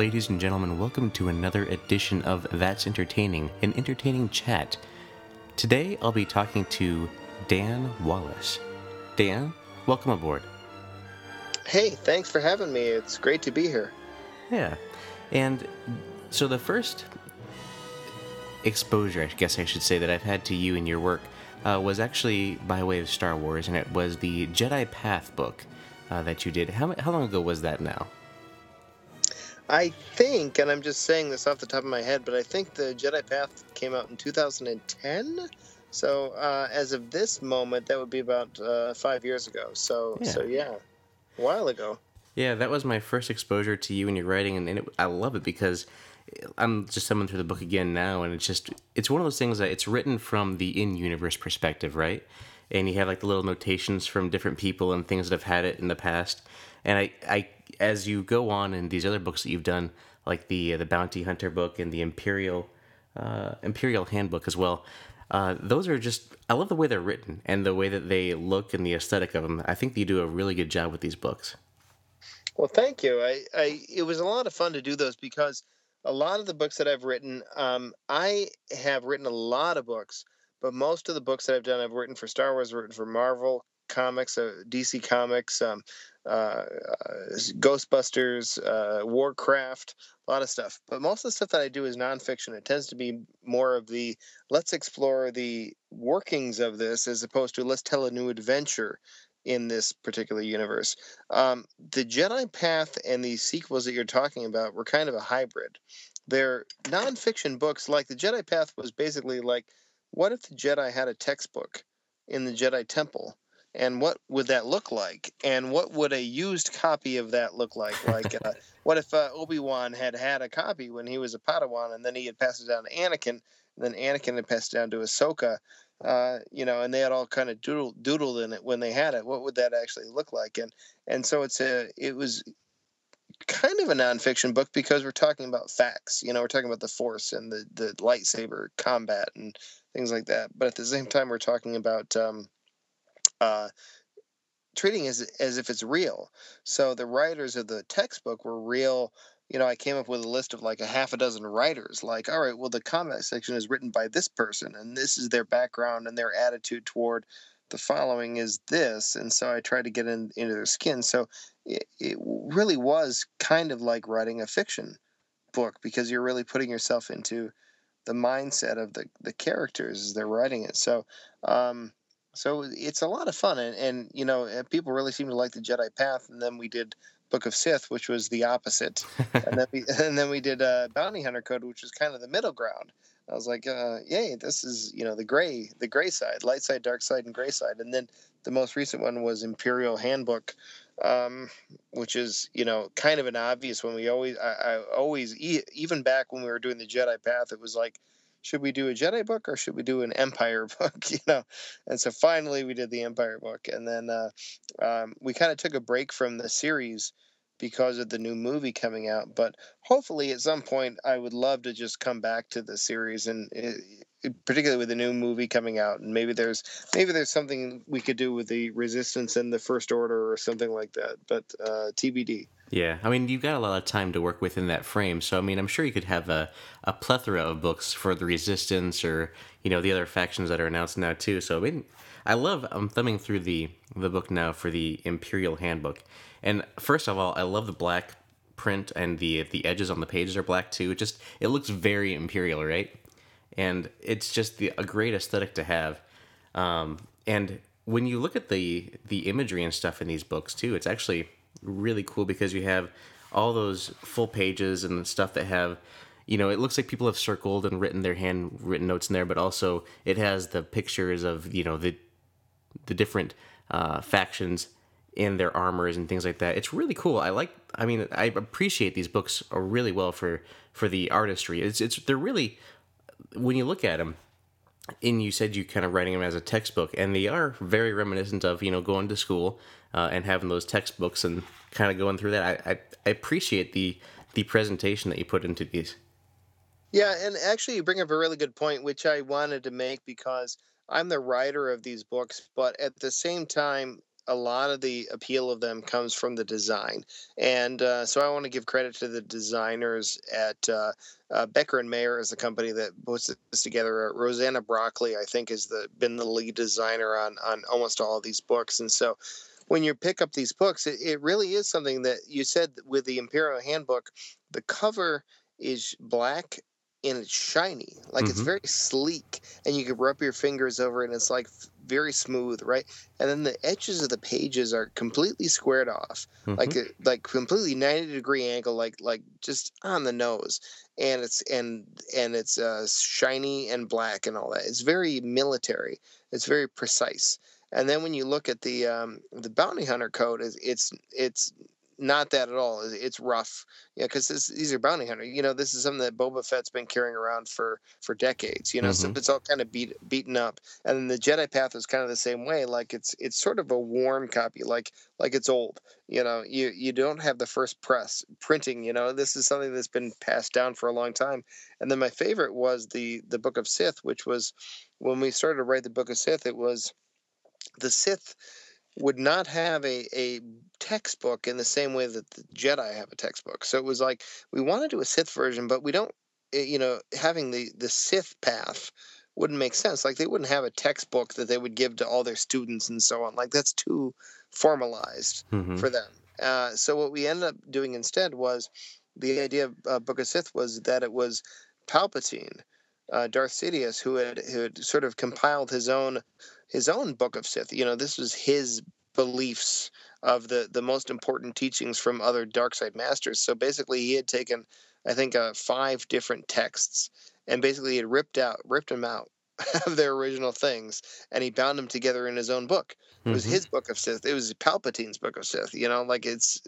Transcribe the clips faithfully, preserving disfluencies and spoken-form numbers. ladies and gentlemen, welcome to another edition of That's Entertaining, an entertaining chat. Today, I'll be talking to Dan Wallace. Dan, welcome aboard. Hey, thanks for having me. It's great to be here. Yeah, and so the first exposure, I guess I should say, that I've had to you and your work uh, was actually by way of Star Wars, and it was the Jedi Path book uh, that you did. How, how long ago was that now? I think, and I'm just saying this off the top of my head, but I think the Jedi Path came out in two thousand ten. So uh, as of this moment, that would be about uh, five years ago. So yeah. so yeah, a while ago. Yeah, that was my first exposure to you and your writing, and, and it, I love it because I'm just thumbing through the book again now, and it's just it's one of those things that it's written from the in-universe perspective, right? And you have like the little notations from different people and things that have had it in the past. And I, I as you go on in these other books that you've done, like the uh, the Bounty Hunter book and the Imperial uh, Imperial Handbook as well, uh, those are just, I love the way they're written and the way that they look and the aesthetic of them. I think you do a really good job with these books. Well, thank you. I, I it was a lot of fun to do those because a lot of the books that I've written, um, I have written a lot of books, but most of the books that I've done, I've written for Star Wars, written for Marvel Comics, uh, D C Comics, um, uh, uh, Ghostbusters, uh, Warcraft, a lot of stuff. But most of the stuff that I do is nonfiction. It tends to be more of the let's explore the workings of this as opposed to let's tell a new adventure in this particular universe. Um, the Jedi Path and the sequels that you're talking about were kind of a hybrid. They're nonfiction books. Like the Jedi Path was basically like, what if the Jedi had a textbook in the Jedi Temple? And what would that look like? And what would a used copy of that look like? Like, uh, what if uh, Obi-Wan had had a copy when he was a Padawan, and then he had passed it down to Anakin, and then Anakin had passed it down to Ahsoka, uh, you know, and they had all kind of doodled, doodled in it when they had it. What would that actually look like? And and so it's a it was kind of a nonfiction book because we're talking about facts. You know, we're talking about the Force and the the lightsaber combat and things like that. But at the same time, we're talking about um, Uh, treating as as if it's real. So the writers of the textbook were real. You know, I came up with a list of like a half a dozen writers. Like, all right, well, the comment section is written by this person, and this is their background and their attitude toward the following is this. And so I tried to get in, into their skin. So it, it really was kind of like writing a fiction book because you're really putting yourself into the mindset of the, the characters as they're writing it. So, um, So it's a lot of fun, and, and you know, people really seem to like the Jedi Path, and then we did Book of Sith, which was the opposite, and then we and then we did uh, Bounty Hunter Code, which was kind of the middle ground. I was like, uh, yay, this is, you know, the gray, the gray side, light side, dark side, and gray side. And then the most recent one was Imperial Handbook, um, which is, you know, kind of an obvious one. We always, I, I always, e- even back when we were doing the Jedi Path, it was like, should we do a Jedi book or should we do an Empire book, you know? And so finally we did the Empire book. And then uh, um, we kind of took a break from the series because of the new movie coming out. But hopefully at some point I would love to just come back to the series, and it, it, particularly with the new movie coming out. And maybe there's maybe there's something we could do with the Resistance and the First Order or something like that. But uh, T B D. Yeah, I mean, you've got a lot of time to work within that frame, so I mean, I'm sure you could have a, a plethora of books for the Resistance or, you know, the other factions that are announced now too. So I mean, I love, I'm thumbing through the, the book now for the Imperial Handbook, and first of all, I love the black print, and the the edges on the pages are black too. It just, it looks very Imperial, right? And it's just the, a great aesthetic to have, um, and when you look at the the imagery and stuff in these books too, it's actually really cool because you have all those full pages and stuff that have, you know, it looks like people have circled and written their handwritten notes in there, but also it has the pictures of, you know, the the different uh, factions in their armors and things like that. It's really cool. I like, I mean, I appreciate these books really well for, for the artistry. It's, it's, they're really, when you look at them, and you said you kind of writing them as a textbook, and they are very reminiscent of, you know, going to school uh, and having those textbooks and kind of going through that. I, I, I appreciate the the presentation that you put into these. Yeah, and actually you bring up a really good point, which I wanted to make because I'm the writer of these books, but at the same time, a lot of the appeal of them comes from the design. And uh, so I want to give credit to the designers at uh, uh, Becker and Mayer is the company that puts this together. Uh, Rosanna Broccoli, I think, has the, been the lead designer on, on almost all of these books. And so when you pick up these books, it, it really is something that you said with the Imperial Handbook, the cover is black and it's shiny. Like, mm-hmm. It's very sleek, and you can rub your fingers over it, and it's, like, very smooth, right? And then the edges of the pages are completely squared off, mm-hmm. like like completely ninety degree angle, like like just on the nose, and it's and and it's uh, shiny and black and all that. It's very military. It's very precise. And then when you look at the um, the Bounty Hunter Code, it's it's, it's not that at all. It's rough, yeah, because these are bounty hunters. You know, this is something that Boba Fett's been carrying around for, for decades. You know, mm-hmm. so it's all kind of beat, beaten up. And then the Jedi Path is kind of the same way. Like it's it's sort of a worn copy, like like it's old. You know, you you don't have the first press printing. You know, this is something that's been passed down for a long time. And then my favorite was the the Book of Sith, which was when we started to write the Book of Sith. It was the Sith would not have a, a textbook in the same way that the Jedi have a textbook. So it was like, we want to do a Sith version, but we don't, you know, having the, the Sith path wouldn't make sense. Like, they wouldn't have a textbook that they would give to all their students and so on. Like, that's too formalized mm-hmm. for them. Uh, so what we ended up doing instead was the idea of uh, Book of Sith was that it was Palpatine, uh, Darth Sidious, who had, who had sort of compiled his own his own Book of Sith. You know, this was his beliefs of the, the most important teachings from other dark side masters. So basically he had taken, I think, uh, five different texts, and basically he had ripped out, ripped them out of their original things, and he bound them together in his own book. It was mm-hmm. his Book of Sith. It was Palpatine's Book of Sith, you know, like it's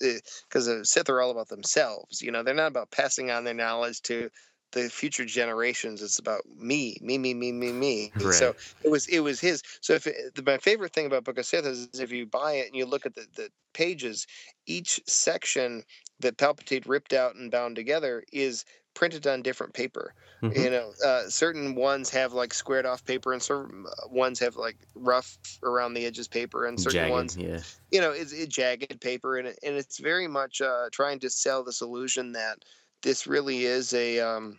because it, the Sith are all about themselves. You know, they're not about passing on their knowledge to the future generations. It's about me, me, me, me, me, me. Right. So it was, it was his. So if it, the, my favorite thing about Book of Sith is, is if you buy it and you look at the, the pages, each section that Palpatine ripped out and bound together is printed on different paper. Mm-hmm. You know, uh, certain ones have like squared off paper, and certain ones have like rough around the edges paper, and certain jagged, ones, yeah. you know, it's it jagged paper, and it, and it's very much uh, trying to sell this illusion that this really is a um,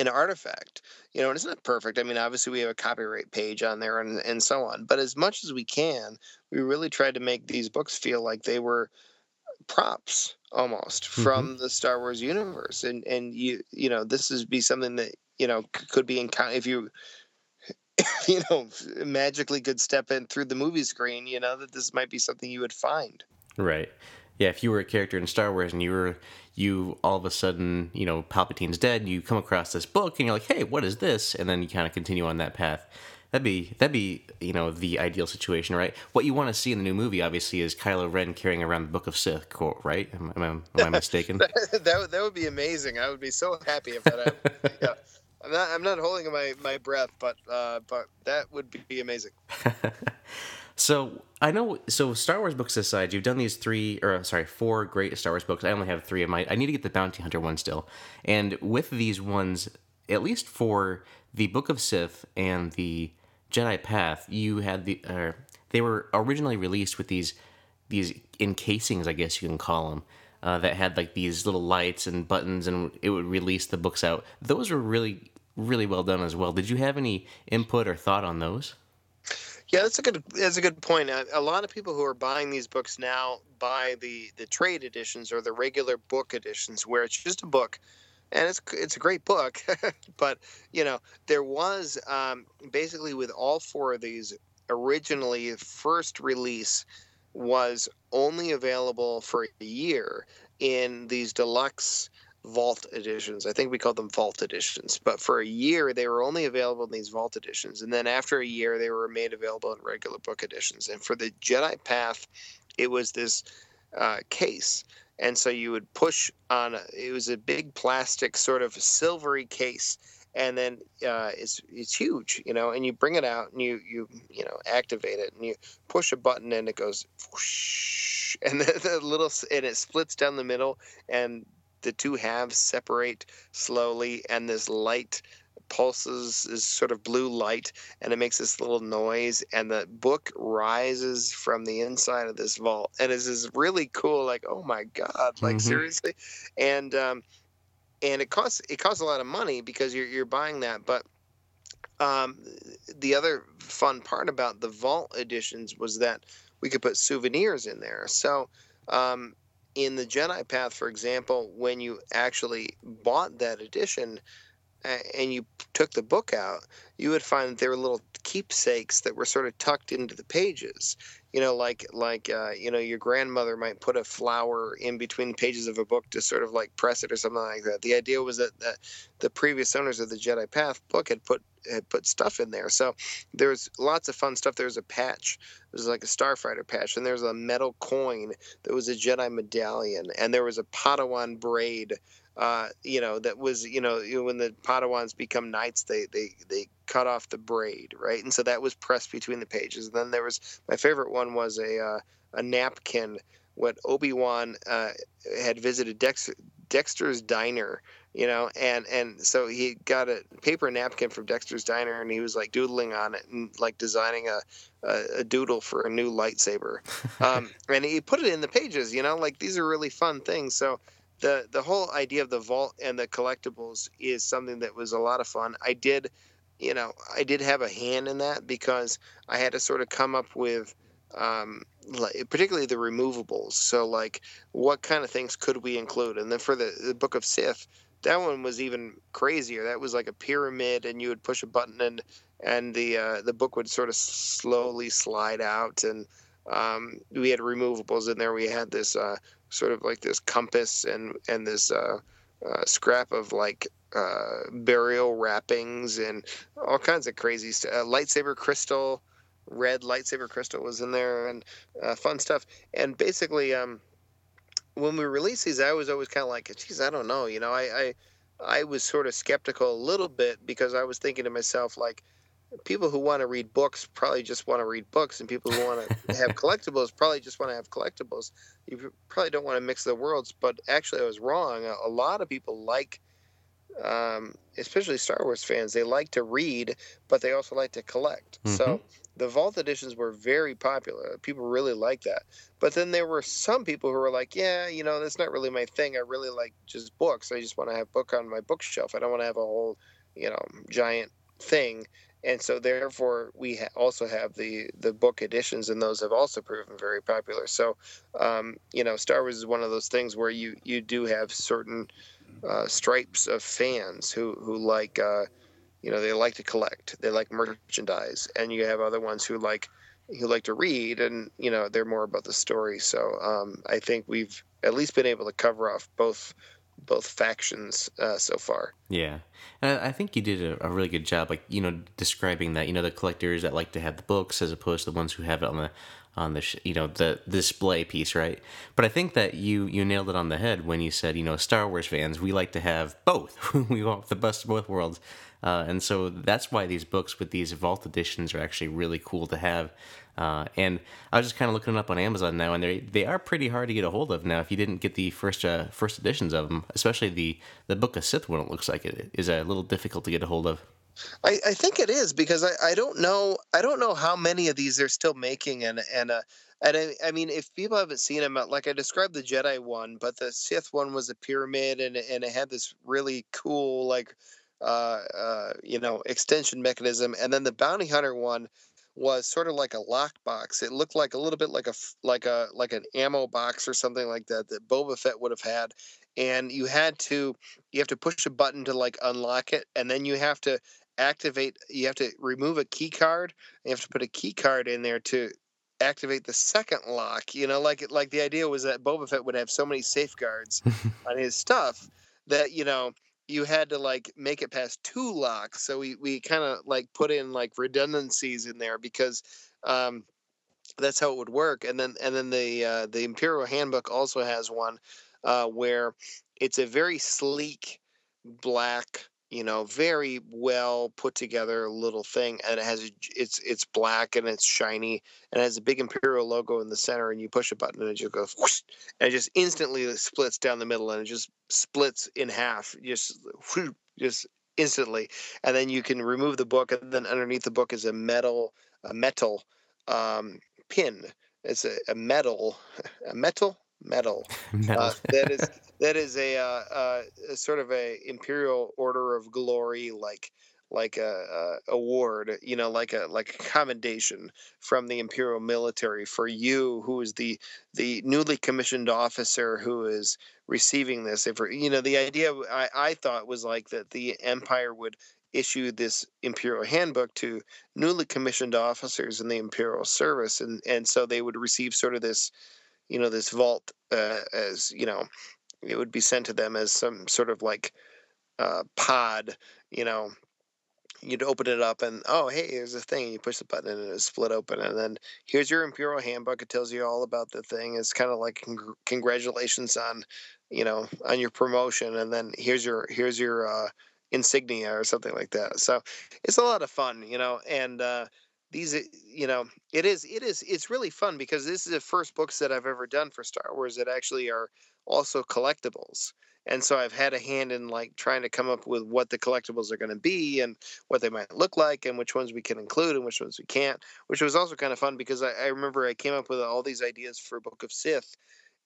an artifact, you know, and it's not perfect. I mean, obviously we have a copyright page on there and, and so on. But as much as we can, we really tried to make these books feel like they were props almost mm-hmm. from the Star Wars universe. And, and you you know, this is be something that, you know, could be in if you you know magically could step in through the movie screen. You know, that this might be something you would find. Right. Yeah, if you were a character in Star Wars and you were, you all of a sudden, you know, Palpatine's dead, and you come across this book and you're like, hey, what is this? And then you kind of continue on that path. That'd be, that'd be, you know, the ideal situation, right? What you want to see in the new movie, obviously, is Kylo Ren carrying around the Book of Sith, right? Am, am, am I mistaken? that, would, that would be amazing. I would be so happy if that happened. Yeah. I'm not, I'm not holding my, my breath, but uh, but that would be amazing. So I know. So Star Wars books aside, you've done these three, or sorry, four great Star Wars books. I only have three of mine. I need to get the Bounty Hunter one still. And with these ones, at least for the Book of Sith and the Jedi Path, you had the. Uh, they were originally released with these these encasings, I guess you can call them, uh, that had like these little lights and buttons, and it would release the books out. Those were really, really well done as well. Did you have any input or thought on those? Yeah, that's a good that's a good point. A, a lot of people who are buying these books now buy the, the trade editions or the regular book editions, where it's just a book, and it's it's a great book. But you know, there was um, basically with all four of these originally, first release was only available for a year in these deluxe vault editions. I think we called them vault editions, but for a year they were only available in these vault editions, and then after a year they were made available in regular book editions. And for the Jedi Path, it was this uh, case, and so you would push on a, it was a big plastic sort of silvery case, and then uh, it's it's huge, you know, and you bring it out and you you you know activate it, and you push a button and it goes whoosh, and the, the little and it splits down the middle, and the two halves separate slowly, and this light pulses this sort of blue light, and it makes this little noise, and the book rises from the inside of this vault, and it's this really cool, like, oh my god, like, mm-hmm. seriously. And um and it costs it costs a lot of money because you're you're buying that. But um the other fun part about the vault editions was that we could put souvenirs in there. So um in the Jedi Path, for example, when you actually bought that edition and you took the book out, you would find that there were little keepsakes that were sort of tucked into the pages. You know, like, like uh, you know, your grandmother might put a flower in between the pages of a book to sort of like press it or something like that. The idea was that, that the previous owners of the Jedi Path book had put had put stuff in there. So there was lots of fun stuff. There was a patch. It was like a starfighter patch. And there was a metal coin that was a Jedi medallion. And there was a Padawan braid. Uh, you know, that was, you know, when the Padawans become knights, they, they, they cut off the braid, right? And so that was pressed between the pages. And then there was, my favorite one was a uh, a napkin. What Obi-Wan uh, had visited Dex, Dexter's diner, you know, and, and so he got a paper napkin from Dexter's diner, and he was like doodling on it and like designing a, a, a doodle for a new lightsaber. Um, and he put it in the pages, you know, like, these are really fun things. So The the whole idea of the vault and the collectibles is something that was a lot of fun. I did, you know, I did have a hand in that because I had to sort of come up with, um, like, particularly the removables. So, like, what kind of things could we include? And then for the, the Book of Sith, that one was even crazier. That was like a pyramid, and you would push a button, and and the uh, the book would sort of slowly slide out. And um, we had removables in there. We had this. Uh, sort of like this compass and, and this uh, uh, scrap of like uh, burial wrappings and all kinds of crazy stuff. Uh, lightsaber crystal, red lightsaber crystal was in there, and uh, fun stuff. And basically um, when we released these, I was always kind of like, geez, I don't know. You know, I, I, I was sort of skeptical a little bit because I was thinking to myself, like, people who want to read books probably just want to read books, and people who want to have collectibles probably just want to have collectibles. You probably don't want to mix the worlds, but actually I was wrong. A lot of people like, um, especially Star Wars fans, they like to read, but they also like to collect. Mm-hmm. So the vault editions were very popular. People really liked that. But then there were some people who were like, yeah, you know, that's not really my thing. I really like just books. I just want to have book on my bookshelf. I don't want to have a whole, you know, giant thing. And so, therefore, we ha- also have the, the book editions, and those have also proven very popular. So, um, you know, Star Wars is one of those things where you, you do have certain uh, stripes of fans who, who like, uh, you know, they like to collect. They like merchandise. And you have other ones who like who like to read, and, you know, they're more about the story. So um, I think we've at least been able to cover off both both factions uh, so far. Yeah. And I think you did a, a really good job, like, you know, describing that, you know, the collectors that like to have the books as opposed to the ones who have it on the, on the, you know, the, the display piece. Right. But I think that you, you nailed it on the head when you said, you know, Star Wars fans, we like to have both. We want the best of both worlds. Uh, and so that's why these books with these vault editions are actually really cool to have. Uh, and I was just kind of looking up on Amazon now, and they they are pretty hard to get a hold of now. If you didn't get the first uh, first editions of them, especially the, the Book of Sith one, it looks like it is a little difficult to get a hold of. I, I think it is because I, I don't know I don't know how many of these they're still making, and and uh, and I, I mean, if people haven't seen them, like I described the Jedi one, but the Sith one was a pyramid, and and it had this really cool like uh, uh you know extension mechanism, and then the Bounty Hunter one was sort of like a lockbox. It looked like a little bit like a like a like an ammo box or something like that that Boba Fett would have had, and you had to you have to push a button to like unlock it, and then you have to activate. You have to remove a key card. You have to put a key card in there to activate the second lock. You know, like like the idea was that Boba Fett would have so many safeguards on his stuff that, you know, you had to like make it past two locks. So we, we kind of like put in like redundancies in there because, um, that's how it would work. And then, and then the, uh, the Imperial Handbook also has one, uh, where it's a very sleek black, you know, very well put together little thing. And it has, a, it's, it's black and it's shiny and it has a big Imperial logo in the center, and you push a button and it just goes whoosh, and it just instantly splits down the middle, and it just splits in half, just whoosh, just instantly. And then you can remove the book, and then underneath the book is a metal a metal um, pin. It's a, a metal a metal metal. metal. Uh, that is that is a, uh, uh, a sort of a Imperial Order of Glory like like a, a award, you know, like a like a commendation from the Imperial military for you, who is the the newly commissioned officer who is receiving this. If you know, the idea I, I thought was like that the Empire would issue this Imperial Handbook to newly commissioned officers in the Imperial service, and and so they would receive sort of this, you know, this vault uh, as you know, it would be sent to them as some sort of like uh, pod, you know. You'd open it up and, oh, hey, here's a thing. You push the button and it'll split open. And then here's your Imperial Handbook. It tells you all about the thing. It's kind of like congr- congratulations on, you know, on your promotion. And then here's your here's your uh, insignia or something like that. So it's a lot of fun, you know. And uh, these, you know, it is it is it's really fun because this is the first books that I've ever done for Star Wars that actually are also collectibles. And so I've had a hand in like trying to come up with what the collectibles are going to be and what they might look like and which ones we can include and which ones we can't, which was also kind of fun because I, I remember I came up with all these ideas for Book of Sith.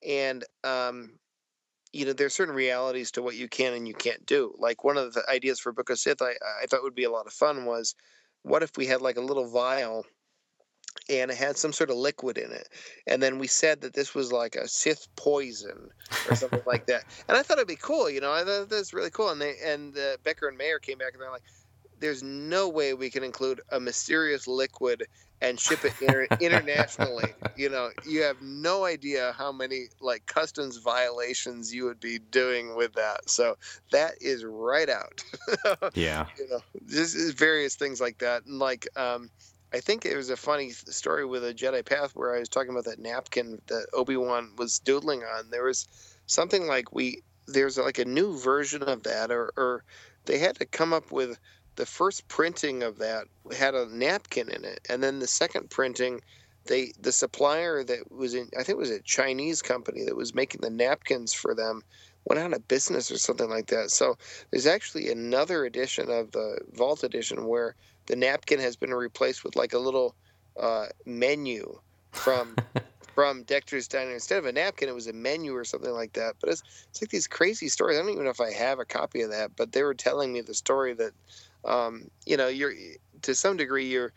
And, um, you know, there are certain realities to what you can and you can't do. Like one of the ideas for Book of Sith I, I thought would be a lot of fun was, what if we had like a little vial and it had some sort of liquid in it, and then we said that this was like a Sith poison or something like that. And I thought it'd be cool, you know. I thought that's really cool. And they and uh, Becker and Mayer came back and they're like, "There's no way we can include a mysterious liquid and ship it inter- internationally. You know, you have no idea how many like customs violations you would be doing with that. So that is right out." Yeah. You know, this is various things like that, and like. Um, I think it was a funny story with a Jedi Path where I was talking about that napkin that Obi-Wan was doodling on. There was something like we there's like a new version of that, or, or they had to come up with the first printing of that had a napkin in it, and then the second printing, they the supplier that was in I think it was a Chinese company that was making the napkins for them went out of business or something like that. So there's actually another edition of the Vault edition where the napkin has been replaced with like a little uh, menu from from Dexter's Diner. Instead of a napkin, it was a menu or something like that. But it's it's like these crazy stories. I don't even know if I have a copy of that, but they were telling me the story that um, you know, you're to some degree you're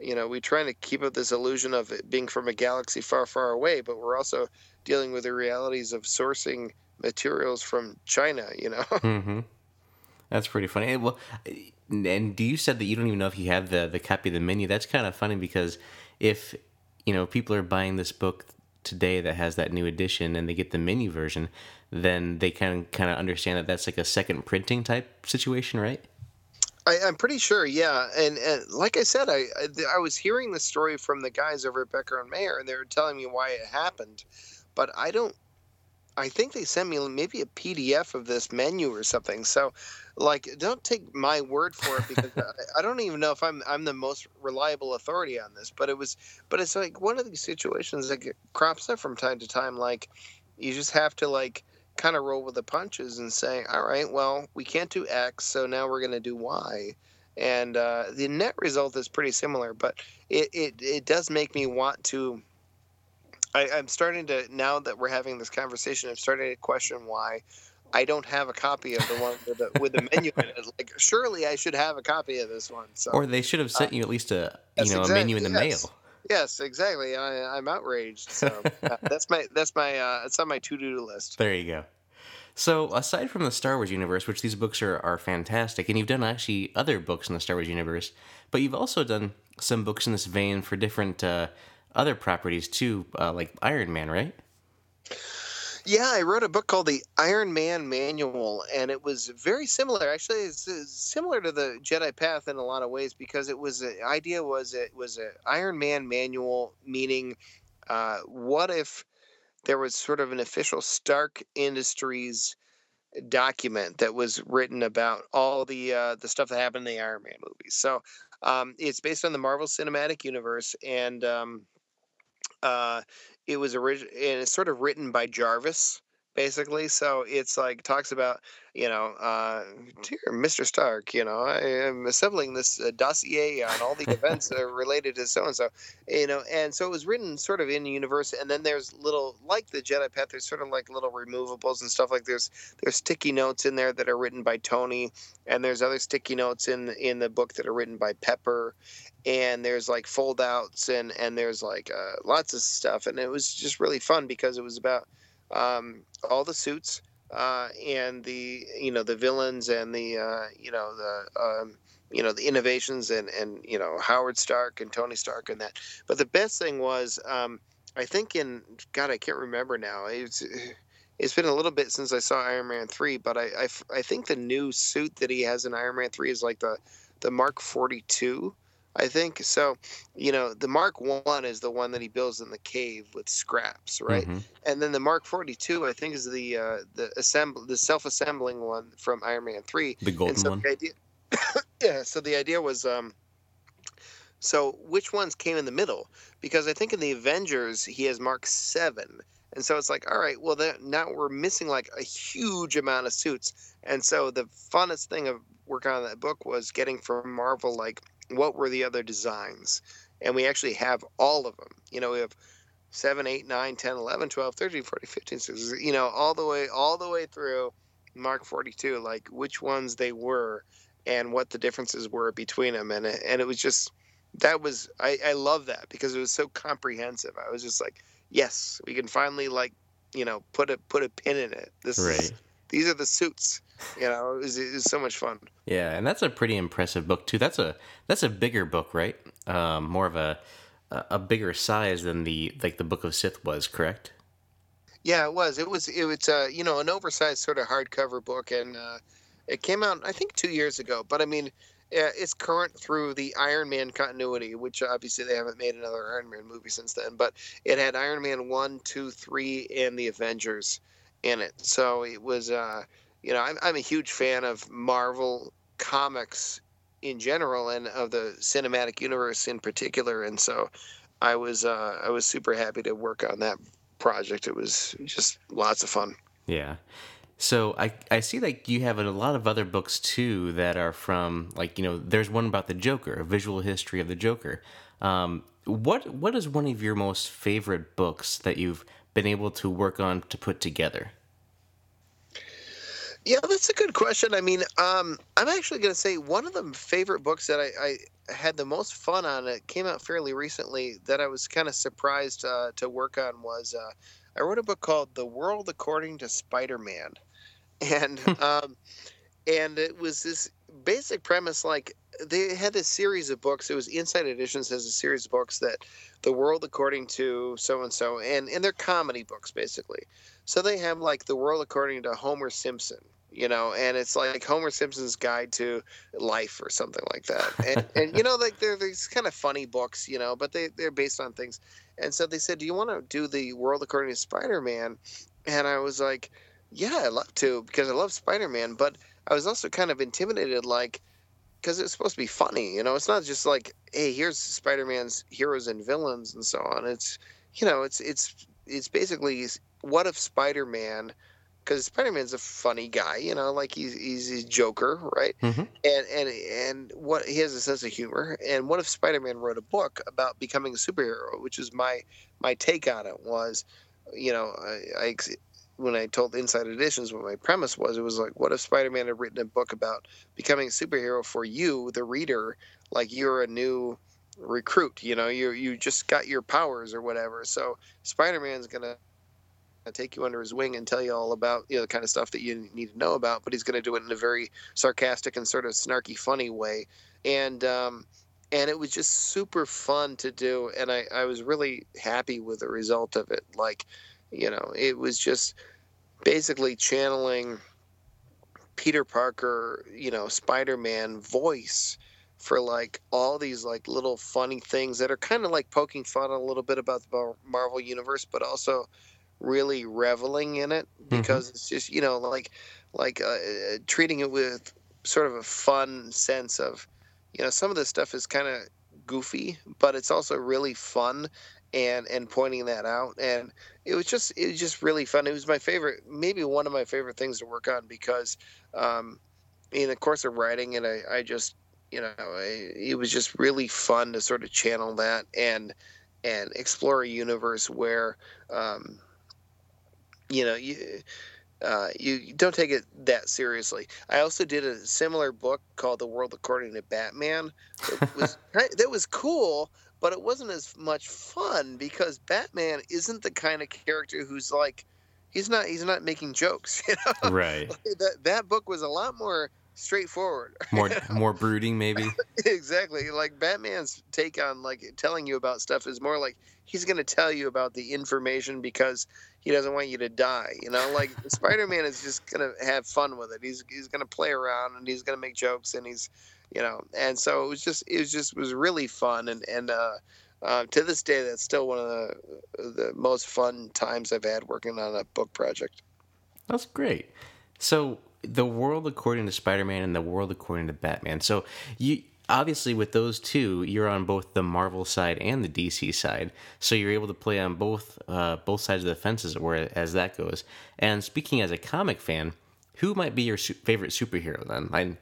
you know, we're trying to keep up this illusion of it being from a galaxy far, far away, but we're also dealing with the realities of sourcing materials from China, you know. Mm-hmm. That's pretty funny. Well, and you said that you don't even know if you have the, the copy of the menu. That's kind of funny because if, you know, people are buying this book today that has that new edition and they get the menu version, then they can kind of understand that that's like a second printing type situation, right? I, I'm pretty sure, yeah. And, and like I said, I, I I was hearing the story from the guys over at Becker and Mayer, and they were telling me why it happened. But I don't I think they sent me maybe a P D F of this menu or something. So, like, don't take my word for it because I, I don't even know if I'm I'm the most reliable authority on this. But it was, but it's like one of these situations that crops up from time to time. Like, you just have to like kind of roll with the punches and say, all right, well, we can't do X, so now we're going to do Y. And uh, the net result is pretty similar, but it it, it does make me want to. I, I'm starting to, now that we're having this conversation, I'm starting to question why I don't have a copy of the one with the, with the menu in it. Like, surely I should have a copy of this one. So, or they should have sent uh, you at least a you know exactly, a menu in the yes. mail. Yes, exactly. I, I'm outraged. So uh, that's my that's my uh, it's on my to-do list. There you go. So aside from the Star Wars universe, which these books are are fantastic, and you've done actually other books in the Star Wars universe, but you've also done some books in this vein for different. Uh, Other properties too, uh, like Iron Man, right? Yeah, I wrote a book called The Iron Man Manual, and it was very similar. Actually, it's similar to the Jedi Path in a lot of ways because it was the idea was it was an Iron Man Manual, meaning uh, what if there was sort of an official Stark Industries document that was written about all the uh, the stuff that happened in the Iron Man movies. So um, it's based on the Marvel Cinematic Universe, and um, Uh, it was orig- and it's sort of written by Jarvis, basically. So it's like talks about, you know, uh, dear Mister Stark, you know, I am assembling this uh, dossier on all the events uh, related to so-and-so, you know. And so it was written sort of in universe. And then there's little, like the Jedi Path, there's sort of like little removables and stuff. Like there's there's sticky notes in there that are written by Tony, and there's other sticky notes in in the book that are written by Pepper. And there's like fold outs and, and there's like uh, lots of stuff. And it was just really fun because it was about um, all the suits uh, and the, you know, the villains and the, uh, you know, the, um, you know, the innovations and, and, you know, Howard Stark and Tony Stark and that. But the best thing was, um, I think in, God, I can't remember now. It's, it's been a little bit since I saw Iron Man three, but I, I, I think the new suit that he has in Iron Man three is like the, the Mark forty-two. I think so. You know, the Mark One is the one that he builds in the cave with scraps, right? Mm-hmm. And then the Mark forty-two, I think, is the uh, the assemble the self assembling one from Iron Man Three. The golden so one. The idea, yeah. So the idea was, um, so which ones came in the middle? Because I think in the Avengers he has Mark Seven. And so it's like, all right, well, now we're missing like a huge amount of suits. And so the funnest thing of working on that book was getting from Marvel, like, what were the other designs? And we actually have all of them. You know, we have seven, eight, nine, ten, eleven, twelve, thirteen, fourteen, fifteen, sixteen, you know, all the way, all the way through Mark forty-two, like which ones they were and what the differences were between them. And, and it was just, that was, I, I love that because it was so comprehensive. I was just like, yes, we can finally, like, you know, put a put a pin in it. This right. is, these are the suits. You know, it was, it was so much fun. Yeah, and that's a pretty impressive book too. That's a that's a bigger book, right? Um, more of a a bigger size than the like the Book of Sith was, correct? Yeah, it was. It was it was uh, you know, an oversized sort of hardcover book, and uh, it came out I think two years ago. But I mean, it's current through the Iron Man continuity, which obviously they haven't made another Iron Man movie since then, but it had Iron Man one, two, three, and the Avengers in it. So it was, uh, you know, I'm, I'm a huge fan of Marvel comics in general and of the cinematic universe in particular. And so I was, uh, I was super happy to work on that project. It was just lots of fun. Yeah. So I I see like you have a lot of other books too that are from like, you know, there's one about the Joker, a visual history of the Joker. Um, what what is one of your most favorite books that you've been able to work on to put together? Yeah, that's a good question. I mean, um, I'm actually going to say one of the favorite books that I, I had the most fun on, it came out fairly recently, that I was kind of surprised uh, to work on was uh, I wrote a book called The World According to Spider-Man. And um, and it was this basic premise, like they had this series of books. It was Inside Editions has a series of books that The World According to so-and-so, and, and they're comedy books basically. So they have like The World According to Homer Simpson, you know, and it's like Homer Simpson's Guide to Life or something like that. And, and you know, like they're these kind of funny books, you know, but they, they're based on things. And so they said, do you want to do The World According to Spider-Man? And I was like, yeah, I'd love to, because I love Spider-Man. But I was also kind of intimidated, like, because it's supposed to be funny, you know. It's not just like, hey, here's Spider-Man's heroes and villains and so on. It's, you know, it's it's it's basically what if Spider-Man, because Spider-Man's a funny guy, you know, like he's he's a Joker, right? Mm-hmm. And and and what he has a sense of humor. And what if Spider-Man wrote a book about becoming a superhero, which is my my take on it was, you know, I. I when I told Inside Editions what my premise was, it was like, what if Spider-Man had written a book about becoming a superhero for you, the reader, like you're a new recruit, you know, you you just got your powers or whatever. So Spider-Man's going to take you under his wing and tell you all about, you know, the kind of stuff that you need to know about, but he's going to do it in a very sarcastic and sort of snarky, funny way. And, um, and it was just super fun to do. And I, I was really happy with the result of it. Like, you know, it was just basically channeling Peter Parker, you know, Spider-Man voice for like all these like little funny things that are kind of like poking fun a little bit about the Marvel universe, but also really reveling in it because mm-hmm. it's just, you know, like like uh, treating it with sort of a fun sense of, you know, some of this stuff is kind of goofy, but it's also really fun. and and pointing that out. And it was just it was just really fun. It was my favorite, maybe one of my favorite things to work on, because um, in the course of writing it, I, I just, you know, I, it was just really fun to sort of channel that and and explore a universe where, um, you know, you uh, you don't take it that seriously. I also did a similar book called The World According to Batman. It was, that was cool, but it wasn't as much fun because Batman isn't the kind of character who's like, he's not he's not making jokes, you know? Right. That that book was a lot more straightforward. More you know? more brooding, maybe. Exactly. Like Batman's take on like telling you about stuff is more like he's going to tell you about the information because he doesn't want you to die, you know? Like Spider-Man is just going to have fun with it. He's he's going to play around and he's going to make jokes and he's You know, and so it was just, it was just, was really fun. And, and, uh, uh, to this day, that's still one of the, the most fun times I've had working on a book project. That's great. So The World According to Spider-Man and The World According to Batman. So you, obviously with those two, you're on both the Marvel side and the D C side. So you're able to play on both, uh, both sides of the fence as it were, as that goes. And speaking as a comic fan, who might be your su- favorite superhero then? Like,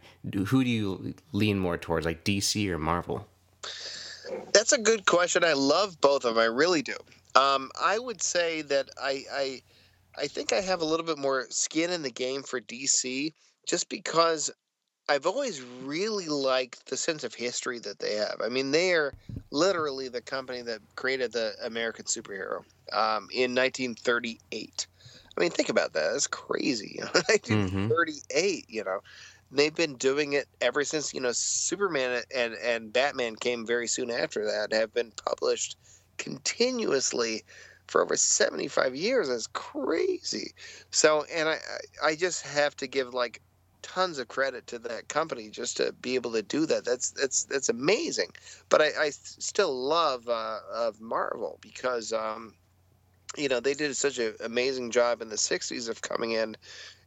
who do you lean more towards, like D C or Marvel? That's a good question. I love both of them. I really do. Um, I would say that I, I, I think I have a little bit more skin in the game for D C, just because I've always really liked the sense of history that they have. I mean, they are literally the company that created the American superhero um, in nineteen thirty-eight. I mean, think about that. That's crazy. nineteen thirty-eight, mm-hmm. You know, they've been doing it ever since, you know, Superman and, and Batman came very soon after that, have been published continuously for over seventy-five years. That's crazy. So, and I, I just have to give like tons of credit to that company just to be able to do that. That's, that's, that's amazing. But I, I still love, uh, of Marvel because, um, you know, they did such an amazing job in the sixties of coming in,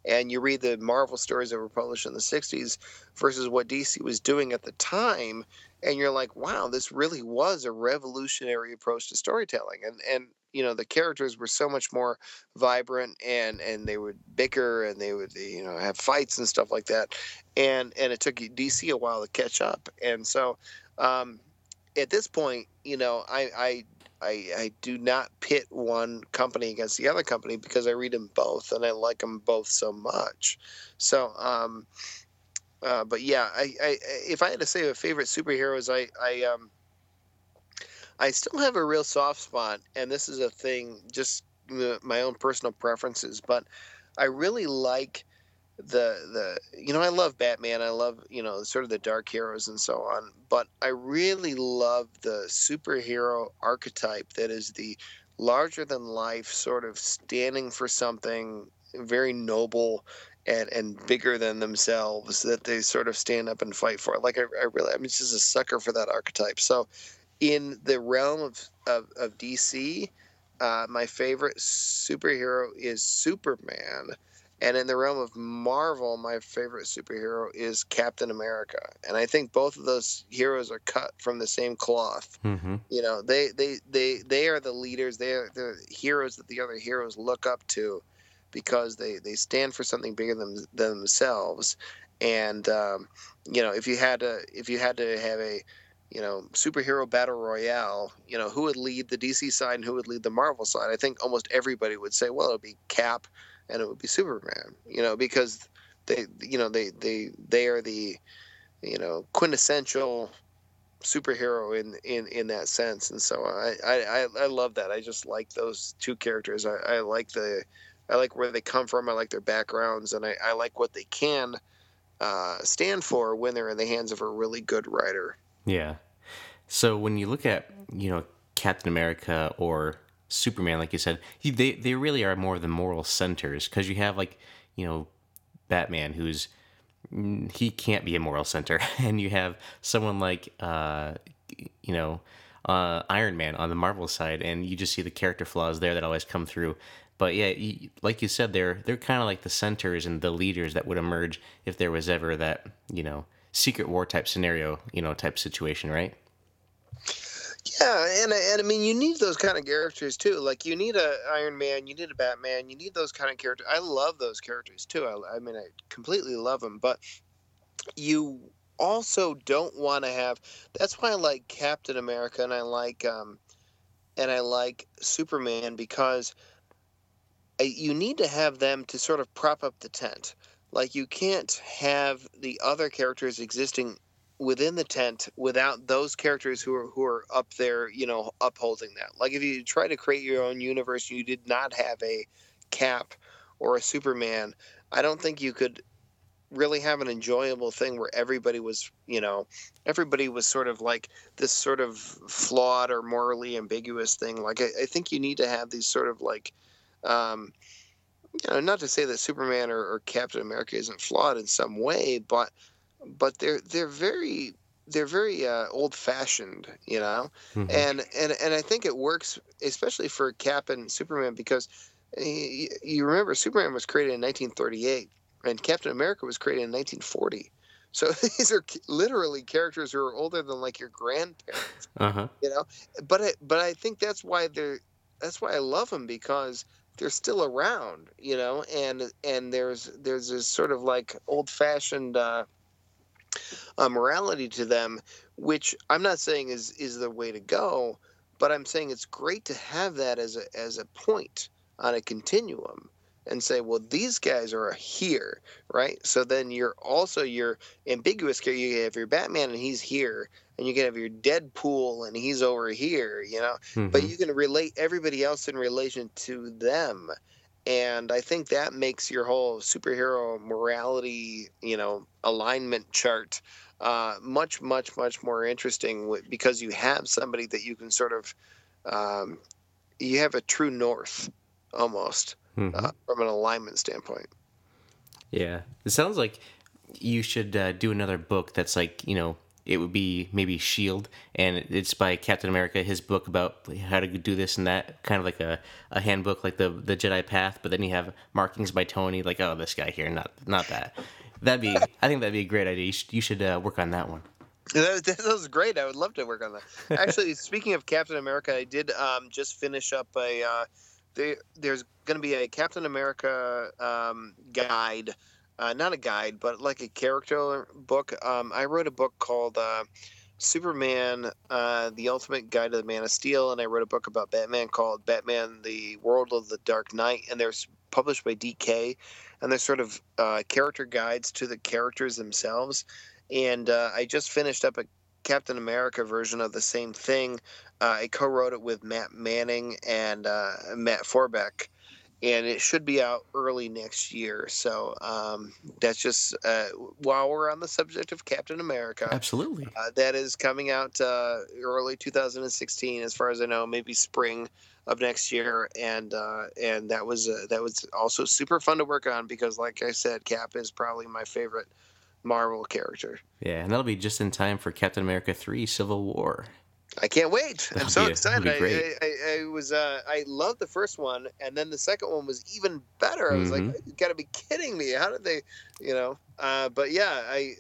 and you read the Marvel stories that were published in the sixties versus what D C was doing at the time, and you're like, wow, this really was a revolutionary approach to storytelling. And, and you know, the characters were so much more vibrant, and, and they would bicker, and they would, you know, have fights and stuff like that. And, and it took D C a while to catch up. And so um, at this point, you know, I... I I, I do not pit one company against the other company because I read them both and I like them both so much. So, um, uh, but yeah, I, I, if I had to say my favorite superheroes, I, I, um, I still have a real soft spot, and this is a thing, just my own personal preferences, but I really like the, the, you know, I love Batman. I love, you know, sort of the dark heroes and so on, but I really love the superhero archetype that is the larger than life sort of standing for something very noble and, and bigger than themselves that they sort of stand up and fight for. Like I, I really, I'm just a sucker for that archetype. So in the realm of, of, of D C, uh, my favorite superhero is Superman. And in the realm of Marvel, my favorite superhero is Captain America. And I think both of those heroes are cut from the same cloth. Mm-hmm. You know, they, they, they, they are the leaders. They are the heroes that the other heroes look up to because they, they stand for something bigger than, than themselves. And, um, you know, if you had to, if you had to have a, you know, superhero battle royale, you know, who would lead the D C side and who would lead the Marvel side? I think almost everybody would say, well, it'll be Cap. And it would be Superman, you know, because they, you know, they, they, they are the, you know, quintessential superhero in, in, in that sense. And so I, I, I love that. I just like those two characters. I, I like the, I like where they come from. I like their backgrounds, and I, I like what they can uh, stand for when they're in the hands of a really good writer. Yeah. So when you look at, you know, Captain America or Superman, like you said, they they really are more the moral centers, because you have, like, you know, Batman, who's, he can't be a moral center, and you have someone like uh you know uh Iron Man on the Marvel side, and you just see the character flaws there that always come through. But yeah, you, like you said, they're they're kind of like the centers and the leaders that would emerge if there was ever that, you know, secret war type scenario, you know, type situation, right? Yeah, and and I mean, you need those kind of characters too. Like, you need a Iron Man, you need a Batman, you need those kind of characters. I love those characters too. I, I mean, I completely love them. But you also don't want to have. That's why I like Captain America, and I like um, and I like Superman, because I, you need to have them to sort of prop up the tent. Like, you can't have the other characters existing within the tent without those characters who are who are up there, you know, upholding that. Like, if you try to create your own universe, you did not have a Cap or a Superman, I don't think you could really have an enjoyable thing where everybody was, you know, everybody was sort of like this sort of flawed or morally ambiguous thing. Like, I, I think you need to have these sort of like, um, you know, not to say that Superman or, or Captain America isn't flawed in some way, but but they're they're very they're very uh, old fashioned, you know, mm-hmm. and and and I think it works especially for Cap and Superman, because he, you remember Superman was created in nineteen thirty-eight. And Captain America was created in nineteen forty. So these are literally characters who are older than like your grandparents, uh-huh. you know, but, I, but I think that's why they're, that's why I love them, because they're still around, you know, and, and there's, there's this sort of like old fashioned, uh, uh, morality to them, which I'm not saying is, is the way to go, but I'm saying it's great to have that as a, as a point on a continuum. And say, well, these guys are here, right? So then you're also your ambiguous character. You have your Batman, and he's here, and you can have your Deadpool, and he's over here, you know. Mm-hmm. But you can relate everybody else in relation to them, and I think that makes your whole superhero morality, you know, alignment chart uh, much, much, much more interesting, because you have somebody that you can sort of, um, you have a true north almost. Mm-hmm. Uh, from an alignment standpoint. Yeah. It sounds like you should uh, do another book that's like, you know, it would be maybe S H I E L D, and it's by Captain America, his book about how to do this and that, kind of like a, a handbook like the the Jedi Path, but then you have markings by Tony, like, oh, this guy here, not not that. That'd be, I think that'd be a great idea. You should, you should uh, work on that one. That, that was great. I would love to work on that. Actually, speaking of Captain America, I did um, just finish up a... Uh, They, there's going to be a Captain America um, guide, uh, not a guide, but like a character book. Um, I wrote a book called uh, Superman, uh, The Ultimate Guide to the Man of Steel, and I wrote a book about Batman called Batman, The World of the Dark Knight, and they're published by D K, and they're sort of uh, character guides to the characters themselves. And uh, I just finished up a Captain America version of the same thing. Uh, I co-wrote it with Matt Manning and uh, Matt Forbeck, and it should be out early next year. So um, that's just uh, while we're on the subject of Captain America. Absolutely. Uh, that is coming out uh, early two thousand sixteen, as far as I know, maybe spring of next year. And uh, and that was uh, that was also super fun to work on, because, like I said, Cap is probably my favorite Marvel character. Yeah, and that'll be just in time for Captain America three Civil War. I can't wait. I'm that'll so excited. I, I, I was uh, I loved the first one, and then the second one was even better. I was mm-hmm. like, you got to be kidding me. How did they, you know? Uh, but yeah, I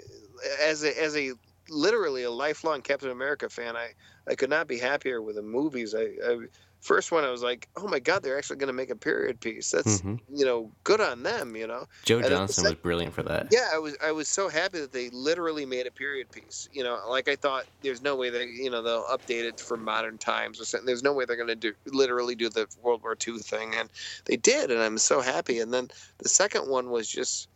as a as a literally a lifelong Captain America fan, I, I could not be happier with the movies. I, I First one, I was like, oh, my God, they're actually going to make a period piece. That's, mm-hmm. you know, good on them, you know. Joe and Johnson was, like, was brilliant for that. Yeah, I was I was so happy that they literally made a period piece. You know, like, I thought there's no way that, you know, they'll update it for modern times or something. There's no way they're going to do literally do the World War Two thing. And they did, and I'm so happy. And then the second one was just,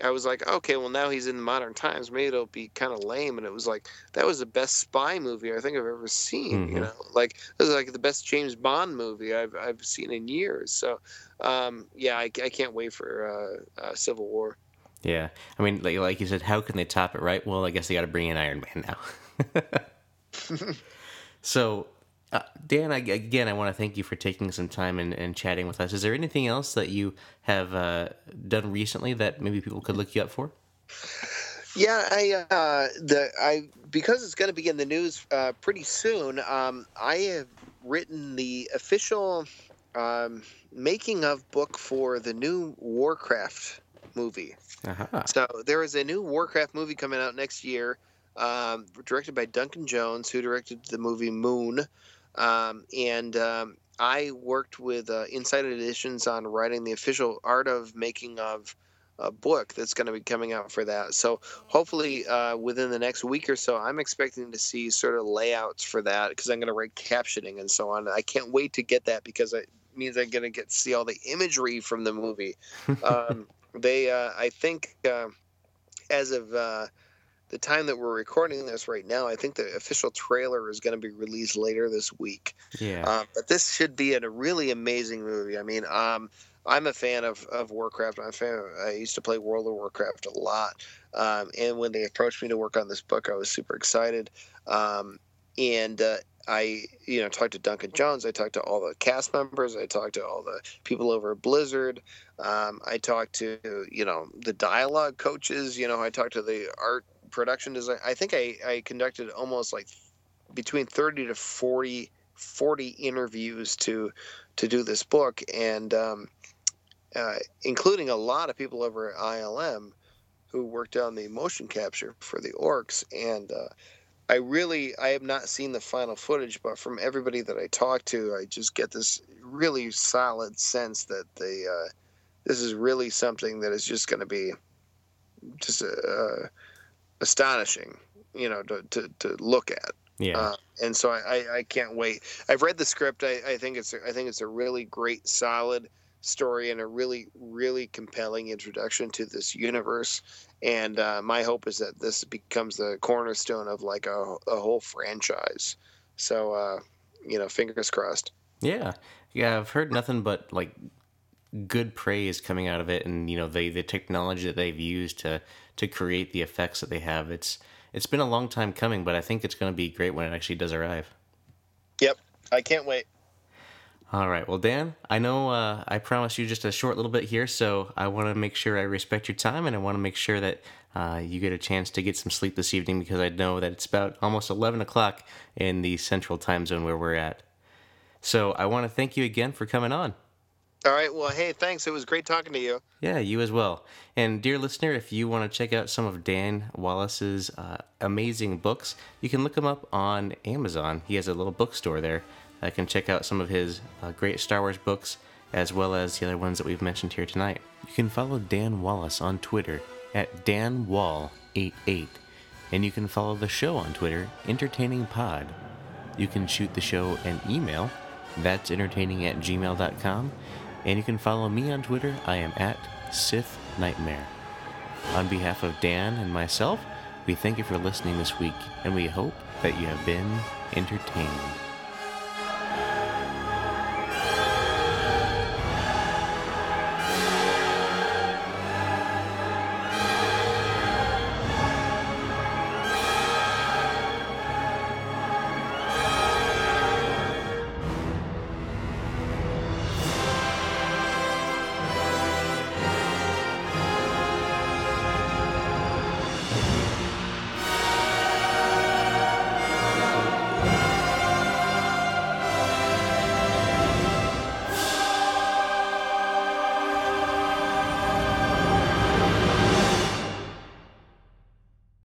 I was like, okay, well, now he's in modern times. Maybe it'll be kind of lame. And it was like, that was the best spy movie I think I've ever seen. Mm-hmm. You know, like, this is like the best James Bond movie I've I've seen in years. So, um, yeah, I, I can't wait for uh, uh, Civil War. Yeah, I mean, like, like you said, how can they top it, right? Well, I guess they got to bring in Iron Man now. So, uh, Dan, I, again, I want to thank you for taking some time and, and chatting with us. Is there anything else that you have uh, done recently that maybe people could look you up for? Yeah, I uh, the I because it's going to be in the news uh, pretty soon. Um, I have written the official um, making of book for the new Warcraft movie. Uh-huh. So there is a new Warcraft movie coming out next year. um, directed by Duncan Jones, who directed the movie Moon. Um, and um, I worked with uh, Inside Editions on writing the official art of making of a book that's going to be coming out for that. So hopefully uh, within the next week or so, I'm expecting to see sort of layouts for that, because I'm going to write captioning and so on. I can't wait to get that, because it means I'm going to get see all the imagery from the movie. Um, they, uh, I think, uh, as of uh, the time that we're recording this right now, I think the official trailer is going to be released later this week. Yeah, uh, but this should be a really amazing movie. I mean, um. I'm a fan of, of Warcraft. I'm a fan of, I used to play World of Warcraft a lot. Um, and when they approached me to work on this book, I was super excited. Um, and uh, I, you know, talked to Duncan Jones. I talked to all the cast members. I talked to all the people over at Blizzard. Um, I talked to, you know, the dialogue coaches. You know, I talked to the art production design. I think I, I conducted almost like between thirty to forty interviews to to do this book. And, um, Uh, including a lot of people over at I L M who worked on the motion capture for the orcs. And uh, I really, I have not seen the final footage, but from everybody that I talked to, I just get this really solid sense that they, uh, this is really something that is just going to be just uh, astonishing, you know, to, to, to look at. Yeah. Uh, and so I, I, I can't wait. I've read the script. I, I think it's, I think it's a really great, solid story and a really, really compelling introduction to this universe. And uh, my hope is that this becomes the cornerstone of like a, a whole franchise. So, uh, you know, fingers crossed. Yeah. Yeah. I've heard nothing but like good praise coming out of it. And, you know, the, the technology that they've used to, to create the effects that they have, it's, it's been a long time coming, but I think it's going to be great when it actually does arrive. Yep. I can't wait. All right. Well, Dan, I know uh, I promised you just a short little bit here, so I want to make sure I respect your time, and I want to make sure that uh, you get a chance to get some sleep this evening, because I know that it's about almost eleven o'clock in the central time zone where we're at. So I want to thank you again for coming on. All right. Well, hey, thanks. It was great talking to you. Yeah, you as well. And dear listener, if you want to check out some of Dan Wallace's uh, amazing books, you can look them up on Amazon. He has a little bookstore there. I can check out some of his uh, great Star Wars books, as well as the other ones that we've mentioned here tonight. You can follow Dan Wallace on Twitter at Dan Wall eighty-eight, and you can follow the show on Twitter, EntertainingPod. You can shoot the show an email, that's entertaining at gmail dot com, and you can follow me on Twitter. I am at SithNightmare. On behalf of Dan and myself, we thank you for listening this week, and we hope that you have been entertained.